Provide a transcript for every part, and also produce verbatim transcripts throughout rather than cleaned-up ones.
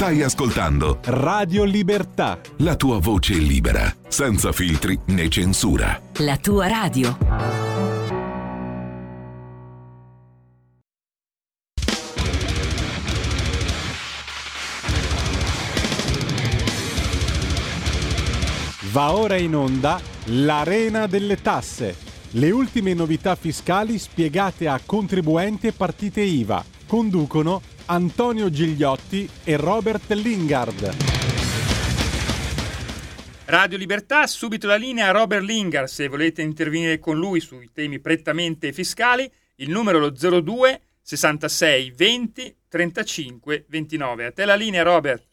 Stai ascoltando Radio Libertà. La tua voce libera, senza filtri né censura. La tua radio. Va ora in onda l'Arena delle Tasse. Le ultime novità fiscali spiegate a contribuenti e partite I V A. Conducono Antonio Gigliotti e Robert Lingard. Radio Libertà, subito la linea a Robert Lingard. Se volete intervenire con lui sui temi prettamente fiscali, il numero è lo zero due sessantasei venti trentacinque ventinove. A te la linea, Robert.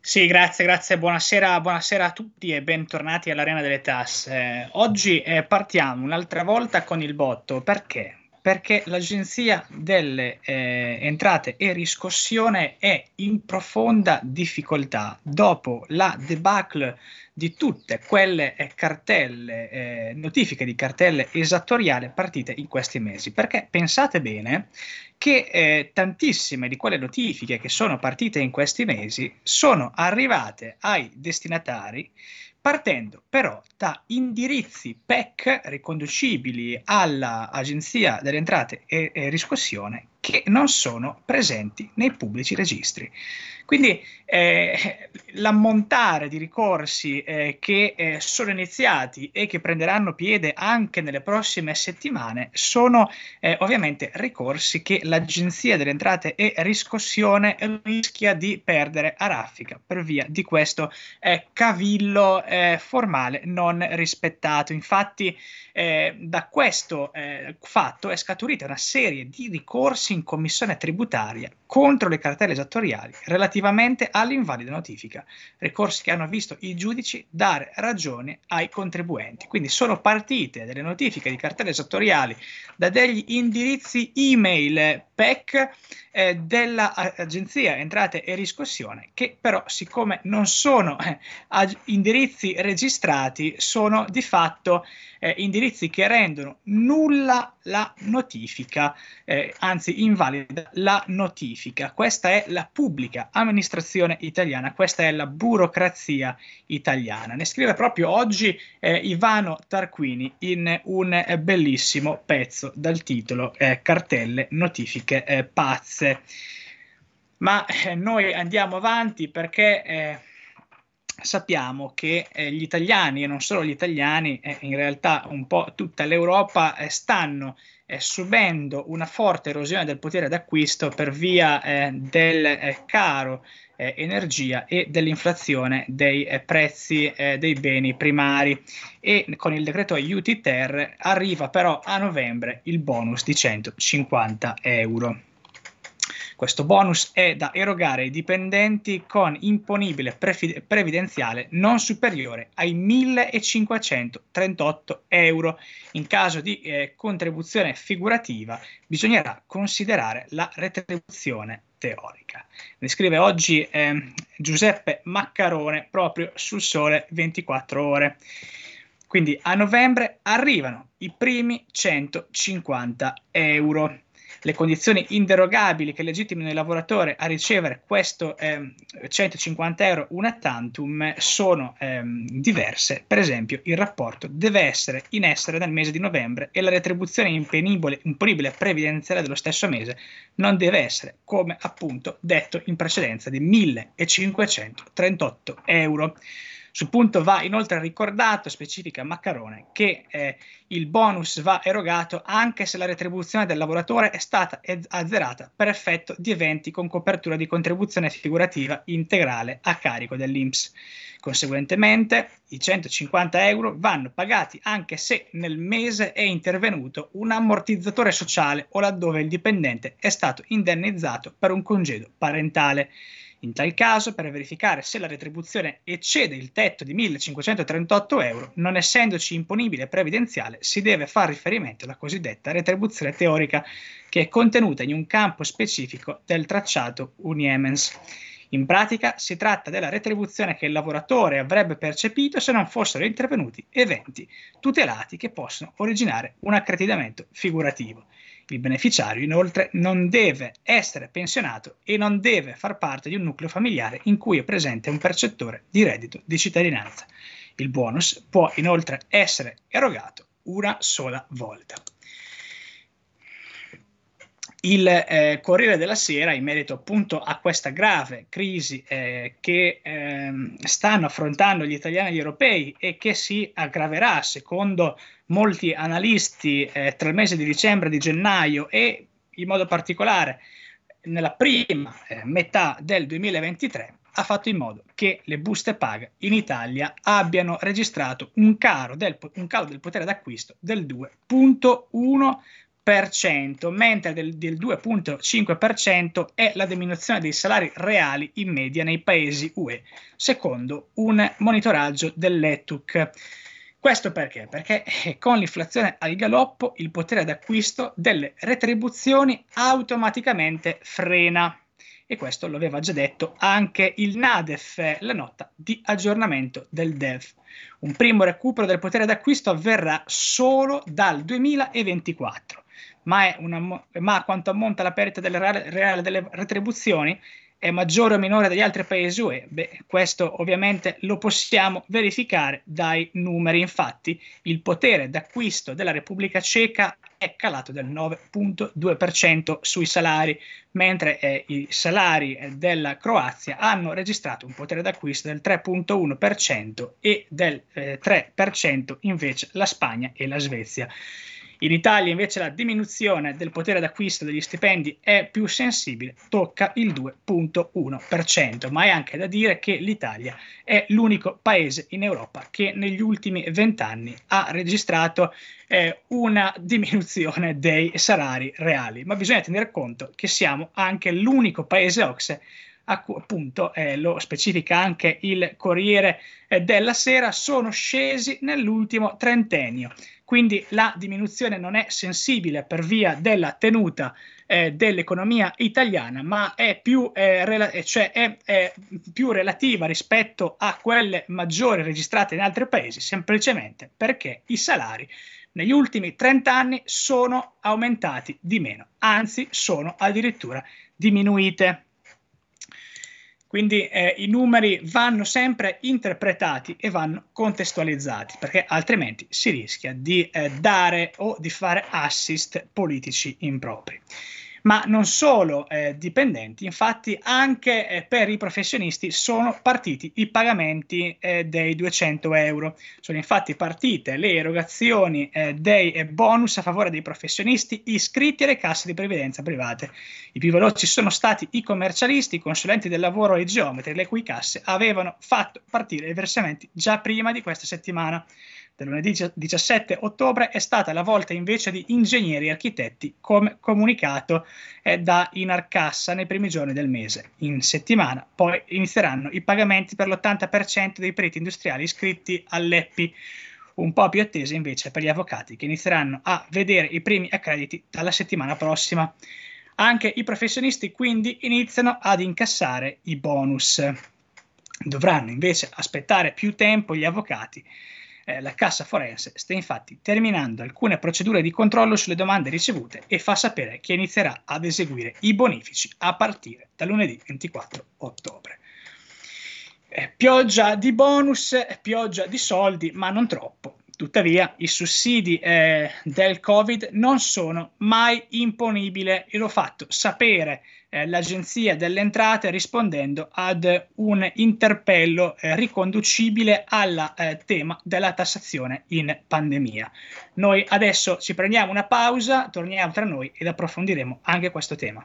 Sì, grazie, grazie. Buonasera, buonasera a tutti e bentornati all'Arena delle Tasse. Oggi eh, partiamo un'altra volta con il botto. Perché? Perché l'Agenzia delle eh, Entrate e Riscossione è in profonda difficoltà dopo la debacle di tutte quelle cartelle, eh, notifiche di cartelle esattoriali partite in questi mesi. Perché pensate bene che eh, tantissime di quelle notifiche che sono partite in questi mesi sono arrivate ai destinatari partendo però da indirizzi P E C riconducibili all'Agenzia delle Entrate e, e Riscossione che non sono presenti nei pubblici registri. Quindi eh, l'ammontare di ricorsi eh, che eh, sono iniziati e che prenderanno piede anche nelle prossime settimane sono eh, ovviamente ricorsi che l'Agenzia delle Entrate e Riscossione rischia di perdere a raffica per via di questo eh, cavillo eh, formale non rispettato. Infatti eh, da questo eh, fatto è scaturita una serie di ricorsi in commissione tributaria contro le cartelle esattoriali relativamente all'invalida notifica, ricorsi che hanno visto i giudici dare ragione ai contribuenti. Quindi sono partite delle notifiche di cartelle esattoriali da degli indirizzi email P E C eh, dell'Agenzia Entrate e Riscossione che però, siccome non sono eh, ag- indirizzi registrati, sono di fatto eh, indirizzi che rendono nulla la notifica, eh, anzi invalida la notifica. Questa è la pubblica amministrazione italiana, questa è la burocrazia italiana. Ne scrive proprio oggi eh, Ivano Tarquini in un eh, bellissimo pezzo dal titolo eh, Cartelle notifiche eh, pazze. Ma eh, noi andiamo avanti perché eh, sappiamo che eh, gli italiani, e non solo gli italiani, eh, in realtà un po' tutta l'Europa eh, stanno eh, subendo una forte erosione del potere d'acquisto per via eh, del eh, caro eh, energia e dell'inflazione dei eh, prezzi eh, dei beni primari. E con il decreto aiuti ter arriva però a novembre il bonus di centocinquanta euro. Questo bonus è da erogare ai dipendenti con imponibile prefide- previdenziale non superiore ai millecinquecentotrentotto euro. In caso di eh, contribuzione figurativa bisognerà considerare la retribuzione teorica. Ne scrive oggi eh, Giuseppe Maccarone proprio sul Sole ventiquattro ore. Quindi a novembre arrivano i primi centocinquanta euro. Le condizioni inderogabili che legittimano il lavoratore a ricevere questo eh, centocinquanta euro una tantum sono eh, diverse. Per esempio, il rapporto deve essere in essere nel mese di novembre e la retribuzione imponibile, imponibile previdenziale dello stesso mese non deve essere, come appunto detto in precedenza, di millecinquecentotrentotto euro. Sul punto va inoltre ricordato, specifica Maccarone, che eh, il bonus va erogato anche se la retribuzione del lavoratore è stata ez- azzerata per effetto di eventi con copertura di contribuzione figurativa integrale a carico dell'I N P S. Conseguentemente, i centocinquanta euro vanno pagati anche se nel mese è intervenuto un ammortizzatore sociale o laddove il dipendente è stato indennizzato per un congedo parentale. In tal caso, per verificare se la retribuzione eccede il tetto di millecinquecentotrentotto euro, non essendoci imponibile previdenziale, si deve fare riferimento alla cosiddetta retribuzione teorica, che è contenuta in un campo specifico del tracciato Uniemens. In pratica si tratta della retribuzione che il lavoratore avrebbe percepito se non fossero intervenuti eventi tutelati che possono originare un accreditamento figurativo. Il beneficiario inoltre non deve essere pensionato e non deve far parte di un nucleo familiare in cui è presente un percettore di reddito di cittadinanza. Il bonus può inoltre essere erogato una sola volta. Il eh, Corriere della Sera, in merito appunto a questa grave crisi eh, che eh, stanno affrontando gli italiani e gli europei e che si aggraverà secondo molti analisti eh, tra il mese di dicembre e di gennaio e in modo particolare nella prima eh, metà del duemilaventitré, ha fatto in modo che le buste paga in Italia abbiano registrato un calo del, un calo del potere d'acquisto del due virgola uno per cento, mentre del, del due virgola cinque per cento è la diminuzione dei salari reali in media nei paesi U E, secondo un monitoraggio dell'ETUC. Questo perché? Perché con l'inflazione al galoppo il potere d'acquisto delle retribuzioni automaticamente frena. E questo lo aveva già detto anche il NADEF, la nota di aggiornamento del D E F. Un primo recupero del potere d'acquisto avverrà solo dal duemilaventiquattro, ma, è una, ma quanto ammonta la perdita del reale, reale delle retribuzioni è maggiore o minore degli altri paesi U E? Beh, questo ovviamente lo possiamo verificare dai numeri. Infatti il potere d'acquisto della Repubblica Ceca è calato del nove virgola due per cento sui salari, mentre eh, i salari eh, della Croazia hanno registrato un potere d'acquisto del tre virgola uno per cento e del eh, tre per cento invece la Spagna e la Svezia. In Italia invece la diminuzione del potere d'acquisto degli stipendi è più sensibile, tocca il due virgola uno per cento, ma è anche da dire che l'Italia è l'unico paese in Europa che negli ultimi vent'anni ha registrato eh, una diminuzione dei salari reali, ma bisogna tenere conto che siamo anche l'unico paese O C S E a cui appunto eh, lo specifica anche il Corriere eh, della Sera, sono scesi nell'ultimo trentennio. Quindi la diminuzione non è sensibile per via della tenuta eh, dell'economia italiana, ma è più, eh, rela- cioè è, è più relativa rispetto a quelle maggiori registrate in altri paesi, semplicemente perché i salari negli ultimi trent'anni sono aumentati di meno, anzi sono addirittura diminuite. Quindi eh, i numeri vanno sempre interpretati e vanno contestualizzati, perché altrimenti si rischia di eh, dare o di fare assist politici impropri. Ma non solo eh, dipendenti, infatti anche eh, per i professionisti sono partiti i pagamenti eh, dei duecento euro. Sono infatti partite le erogazioni eh, dei eh, bonus a favore dei professionisti iscritti alle casse di previdenza private. I più veloci sono stati i commercialisti, i consulenti del lavoro e i geometri, le cui casse avevano fatto partire i versamenti già prima di questa settimana. Da lunedì diciassette ottobre è stata la volta invece di ingegneri e architetti, come comunicato eh, da Inarcassa nei primi giorni del mese. In settimana poi inizieranno i pagamenti per l'ottanta per cento dei periti industriali iscritti all'E P I, un po' più attese invece per gli avvocati che inizieranno a vedere i primi accrediti dalla settimana prossima. Anche i professionisti quindi iniziano ad incassare i bonus. Dovranno invece aspettare più tempo gli avvocati. La Cassa Forense sta infatti terminando alcune procedure di controllo sulle domande ricevute e fa sapere che inizierà ad eseguire i bonifici a partire da lunedì ventiquattro ottobre. Eh, pioggia di bonus, pioggia di soldi, ma non troppo. Tuttavia i sussidi eh, del Covid non sono mai imponibili e l'ho fatto sapere eh, l'Agenzia delle Entrate rispondendo ad un interpello eh, riconducibile al eh, tema della tassazione in pandemia. Noi adesso ci prendiamo una pausa, torniamo tra noi ed approfondiremo anche questo tema.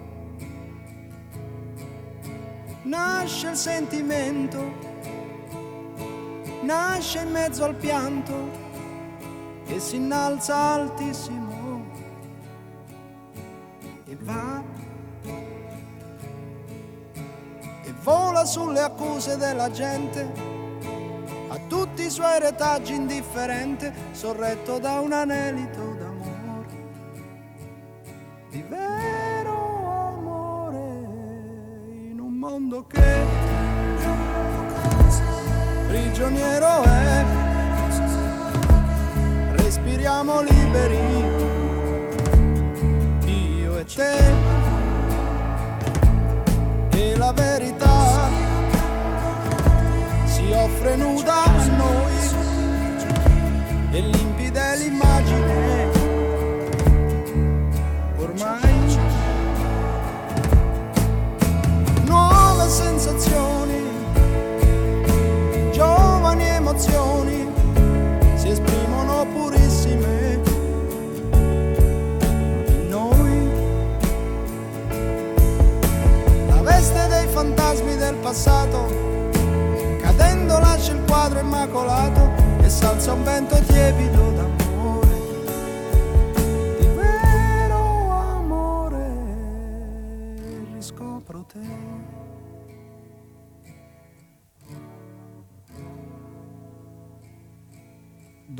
nasce il sentimento, nasce in mezzo al pianto e si innalza altissimo e va e vola sulle accuse della gente, a tutti i suoi retaggi indifferente, sorretto da un anelito d'amore, di vero amore, in un mondo che prigioniero è. Respiriamo liberi, io e te, e la verità si offre nuda a noi, e limpida è l'immagine ormai. Nuove sensazioni, giovani emozioni si esprimono purissime in noi. La veste dei fantasmi del passato cadendo lascia il quadro immacolato e s'alza un vento tiepido d'amore, di vero amore, riscopro te.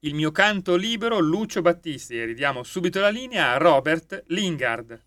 Il mio canto libero, Lucio Battisti, e ridiamo subito la linea a Robert Lingard.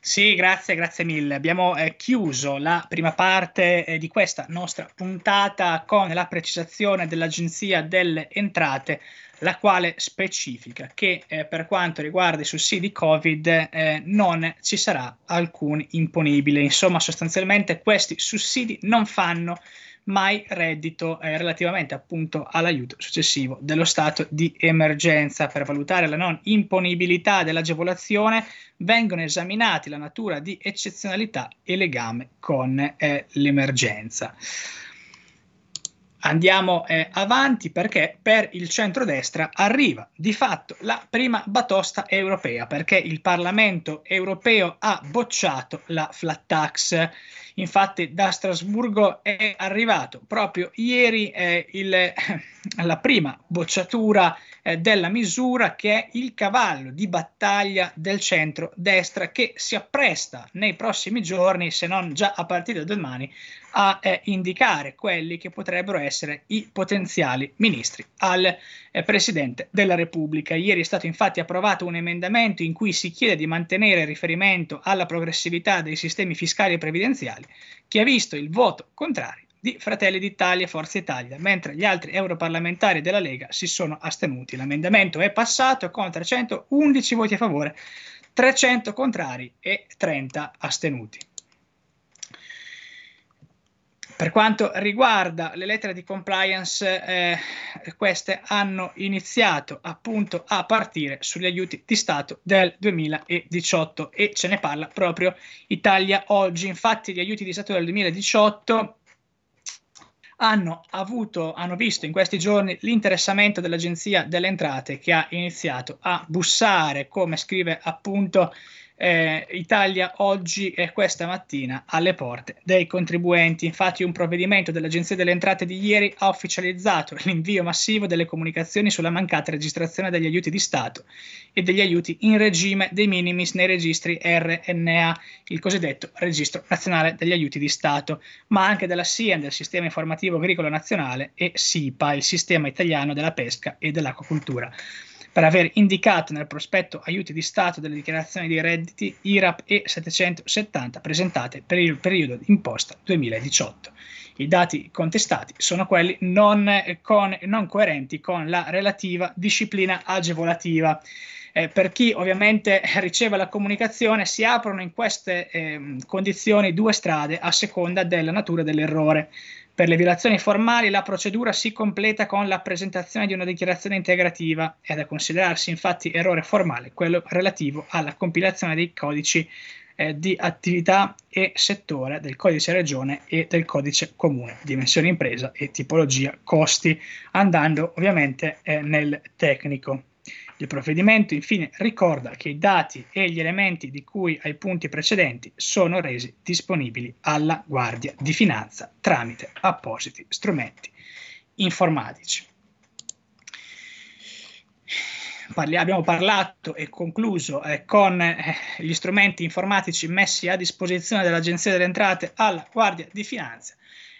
Sì, grazie, grazie mille. Abbiamo eh, chiuso la prima parte eh, di questa nostra puntata con la precisazione dell'Agenzia delle Entrate, la quale specifica che eh, per quanto riguarda i sussidi Covid eh, non ci sarà alcun imponibile. Insomma, sostanzialmente questi sussidi non fanno mai reddito eh, relativamente appunto all'aiuto successivo dello stato di emergenza. Per valutare la non imponibilità dell'agevolazione vengono esaminati la natura di eccezionalità e legame con eh, l'emergenza. Andiamo eh, avanti, perché per il centrodestra arriva di fatto la prima batosta europea, perché il Parlamento europeo ha bocciato la flat tax. Infatti da Strasburgo è arrivato proprio ieri eh, il, eh, la prima bocciatura eh, della misura, che è il cavallo di battaglia del centrodestra, che si appresta nei prossimi giorni, se non già a partire da domani, a eh, indicare quelli che potrebbero essere i potenziali ministri al eh, Presidente della Repubblica. Ieri è stato infatti approvato un emendamento in cui si chiede di mantenere il riferimento alla progressività dei sistemi fiscali e previdenziali, che ha visto il voto contrario di Fratelli d'Italia e Forza Italia, mentre gli altri europarlamentari della Lega si sono astenuti. L'emendamento è passato con trecentoundici voti a favore, trecento contrari e trenta astenuti. Per quanto riguarda le lettere di compliance, eh, queste hanno iniziato appunto a partire sugli aiuti di Stato del duemiladiciotto, e ce ne parla proprio Italia Oggi. Infatti gli aiuti di Stato del duemiladiciotto hanno avuto, hanno visto in questi giorni l'interessamento dell'Agenzia delle Entrate, che ha iniziato a bussare, come scrive appunto eh, Italia oggi e questa mattina alle porte dei contribuenti. Infatti un provvedimento dell'Agenzia delle Entrate di ieri ha ufficializzato l'invio massivo delle comunicazioni sulla mancata registrazione degli aiuti di Stato e degli aiuti in regime de minimis nei registri erre enne a, il cosiddetto Registro Nazionale degli Aiuti di Stato, ma anche della SIAN, del Sistema Informativo Agricolo Nazionale, e SIPA, il Sistema Italiano della Pesca e dell'Acquacoltura, per aver indicato nel prospetto aiuti di Stato delle dichiarazioni dei redditi I R A P e settecentosettanta presentate per il periodo d'imposta duemiladiciotto. I dati contestati sono quelli non, con, non coerenti con la relativa disciplina agevolativa. Eh, per chi ovviamente riceve la comunicazione si aprono in queste eh, condizioni due strade a seconda della natura dell'errore. Per le violazioni formali la procedura si completa con la presentazione di una dichiarazione integrativa. È da considerarsi infatti errore formale quello relativo alla compilazione dei codici eh, di attività e settore, del codice regione e del codice comune, dimensione impresa e tipologia costi, andando ovviamente eh, nel tecnico. Il provvedimento infine ricorda che i dati e gli elementi di cui ai punti precedenti sono resi disponibili alla Guardia di Finanza tramite appositi strumenti informatici. Parli, abbiamo parlato e concluso eh, con eh, gli strumenti informatici messi a disposizione dall'Agenzia delle Entrate alla Guardia di Finanza.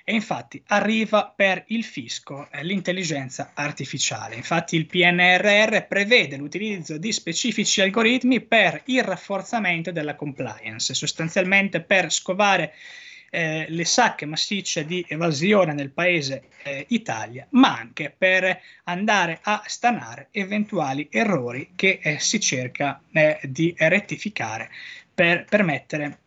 E infatti arriva per il fisco eh, l'intelligenza artificiale. Infatti il P N R R prevede l'utilizzo di specifici algoritmi per il rafforzamento della compliance, sostanzialmente per scovare eh, le sacche massicce di evasione nel paese eh, Italia, ma anche per andare a stanare eventuali errori che eh, si cerca eh, di rettificare per permettere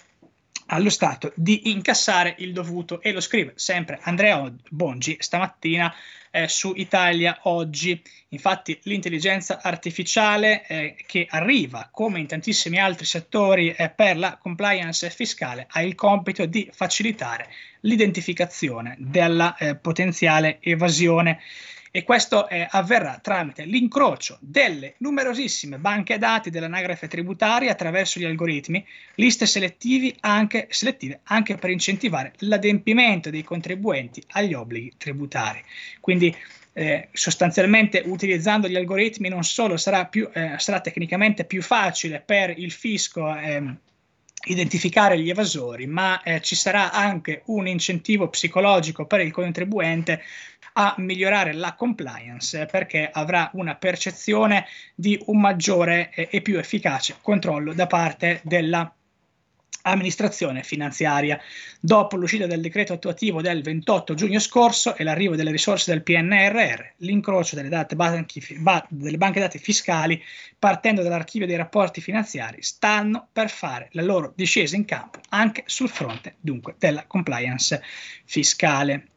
allo Stato di incassare il dovuto. E lo scrive sempre Andrea Bongi stamattina eh, su Italia Oggi. Infatti l'intelligenza artificiale eh, che arriva come in tantissimi altri settori eh, per la compliance fiscale ha il compito di facilitare l'identificazione della eh, potenziale evasione. E questo eh, avverrà tramite l'incrocio delle numerosissime banche dati dell'anagrafe tributaria attraverso gli algoritmi, liste selettivi anche, selettive anche per incentivare l'adempimento dei contribuenti agli obblighi tributari. Quindi eh, sostanzialmente utilizzando gli algoritmi non solo sarà, più, eh, sarà tecnicamente più facile per il fisco eh, identificare gli evasori, ma eh, ci sarà anche un incentivo psicologico per il contribuente a migliorare la compliance, perché avrà una percezione di un maggiore e più efficace controllo da parte della amministrazione finanziaria. Dopo l'uscita del decreto attuativo del ventotto giugno scorso e l'arrivo delle risorse del P N R R, l'incrocio delle, date banchi, ba, delle banche dati fiscali partendo dall'archivio dei rapporti finanziari stanno per fare la loro discesa in campo anche sul fronte dunque della compliance fiscale.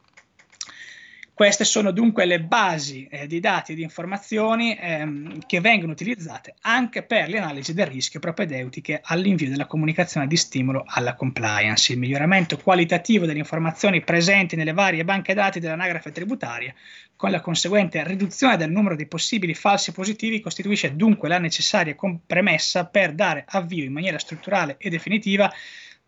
Queste sono dunque le basi eh, di dati e di informazioni ehm, che vengono utilizzate anche per le analisi del rischio propedeutiche all'invio della comunicazione di stimolo alla compliance. Il miglioramento qualitativo delle informazioni presenti nelle varie banche dati dell'anagrafe tributaria, con la conseguente riduzione del numero di possibili falsi positivi, costituisce dunque la necessaria premessa per dare avvio in maniera strutturale e definitiva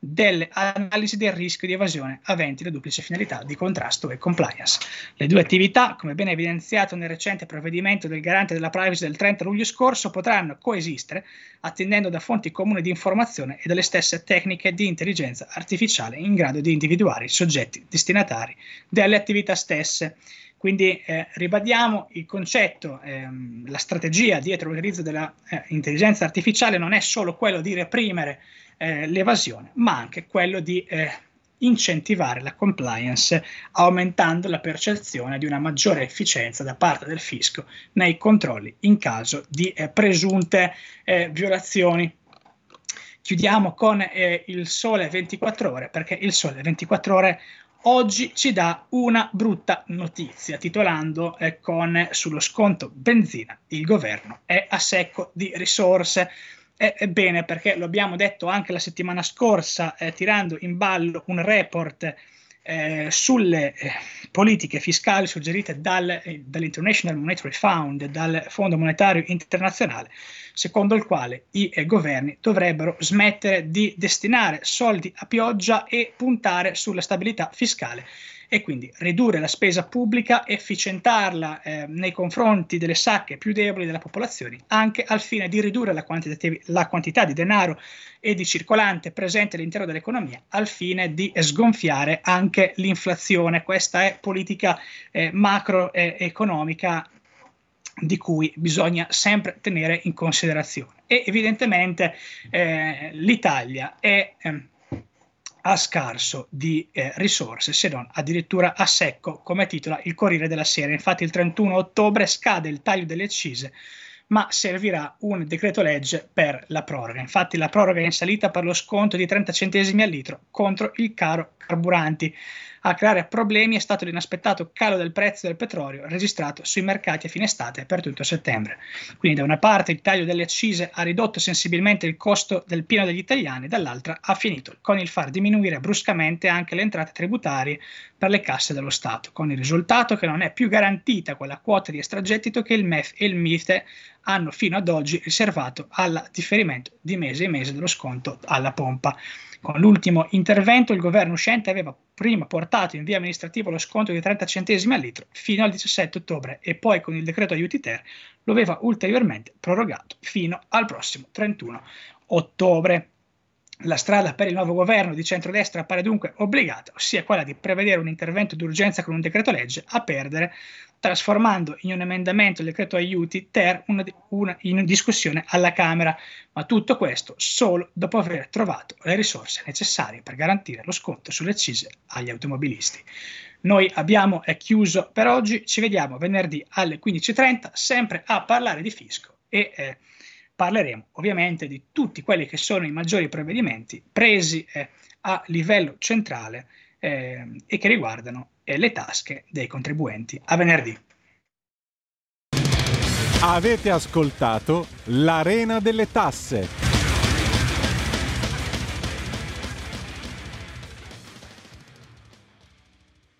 delle analisi del rischio di evasione aventi la duplice finalità di contrasto e compliance. Le due attività, come ben evidenziato nel recente provvedimento del Garante della Privacy del trenta luglio scorso, potranno coesistere attendendo da fonti comuni di informazione e dalle stesse tecniche di intelligenza artificiale in grado di individuare i soggetti destinatari delle attività stesse. Quindi eh, ribadiamo il concetto, ehm, la strategia dietro l'utilizzo dell'intelligenza eh, artificiale non è solo quello di reprimere Eh, l'evasione, ma anche quello di eh, incentivare la compliance aumentando la percezione di una maggiore efficienza da parte del fisco nei controlli in caso di eh, presunte eh, violazioni. Chiudiamo con eh, il Sole ventiquattro Ore, perché il Sole ventiquattro Ore oggi ci dà una brutta notizia titolando eh, con eh, sullo sconto benzina il governo è a secco di risorse. Ebbene, perché lo abbiamo detto anche la settimana scorsa eh, tirando in ballo un report eh, sulle eh, politiche fiscali suggerite dal, eh, dall'International Monetary Fund, dal Fondo Monetario Internazionale, secondo il quale i eh, governi dovrebbero smettere di destinare soldi a pioggia e puntare sulla stabilità fiscale, e quindi ridurre la spesa pubblica, efficientarla eh, nei confronti delle sacche più deboli della popolazione, anche al fine di ridurre la, la quantità di denaro e di circolante presente all'interno dell'economia, al fine di sgonfiare anche l'inflazione. Questa è politica eh, macroeconomica eh, di cui bisogna sempre tenere in considerazione. E evidentemente eh, l'Italia è... Eh, a scarso di eh, risorse, se non addirittura a secco, come titola il Corriere della Sera. Infatti il trentuno ottobre scade il taglio delle accise, ma servirà un decreto legge per la proroga. Infatti la proroga è in salita per lo sconto di trenta centesimi al litro contro il caro carburanti. A creare problemi è stato l'inaspettato calo del prezzo del petrolio registrato sui mercati a fine estate per tutto settembre. Quindi da una parte il taglio delle accise ha ridotto sensibilmente il costo del pieno degli italiani, dall'altra ha finito con il far diminuire bruscamente anche le entrate tributarie per le casse dello Stato, con il risultato che non è più garantita quella quota di extragettito che il M E F e il M I T E hanno fino ad oggi riservato al differimento di mese in mese dello sconto alla pompa. Con l'ultimo intervento il governo uscente aveva prima portato in via amministrativa lo sconto di trenta centesimi al litro fino al diciassette ottobre e poi con il decreto aiuti ter lo aveva ulteriormente prorogato fino al prossimo trentuno ottobre. La strada per il nuovo governo di centrodestra appare dunque obbligata, ossia quella di prevedere un intervento d'urgenza con un decreto legge a perdere, trasformando in un emendamento il decreto aiuti ter una, una, in discussione alla Camera, ma tutto questo solo dopo aver trovato le risorse necessarie per garantire lo sconto sulle accise agli automobilisti. Noi abbiamo chiuso per oggi, ci vediamo venerdì alle quindici e trenta, sempre a parlare di fisco e eh, parleremo ovviamente di tutti quelli che sono i maggiori provvedimenti presi eh, a livello centrale eh, e che riguardano e le tasche dei contribuenti. A venerdì. Avete ascoltato l'Arena delle Tasse.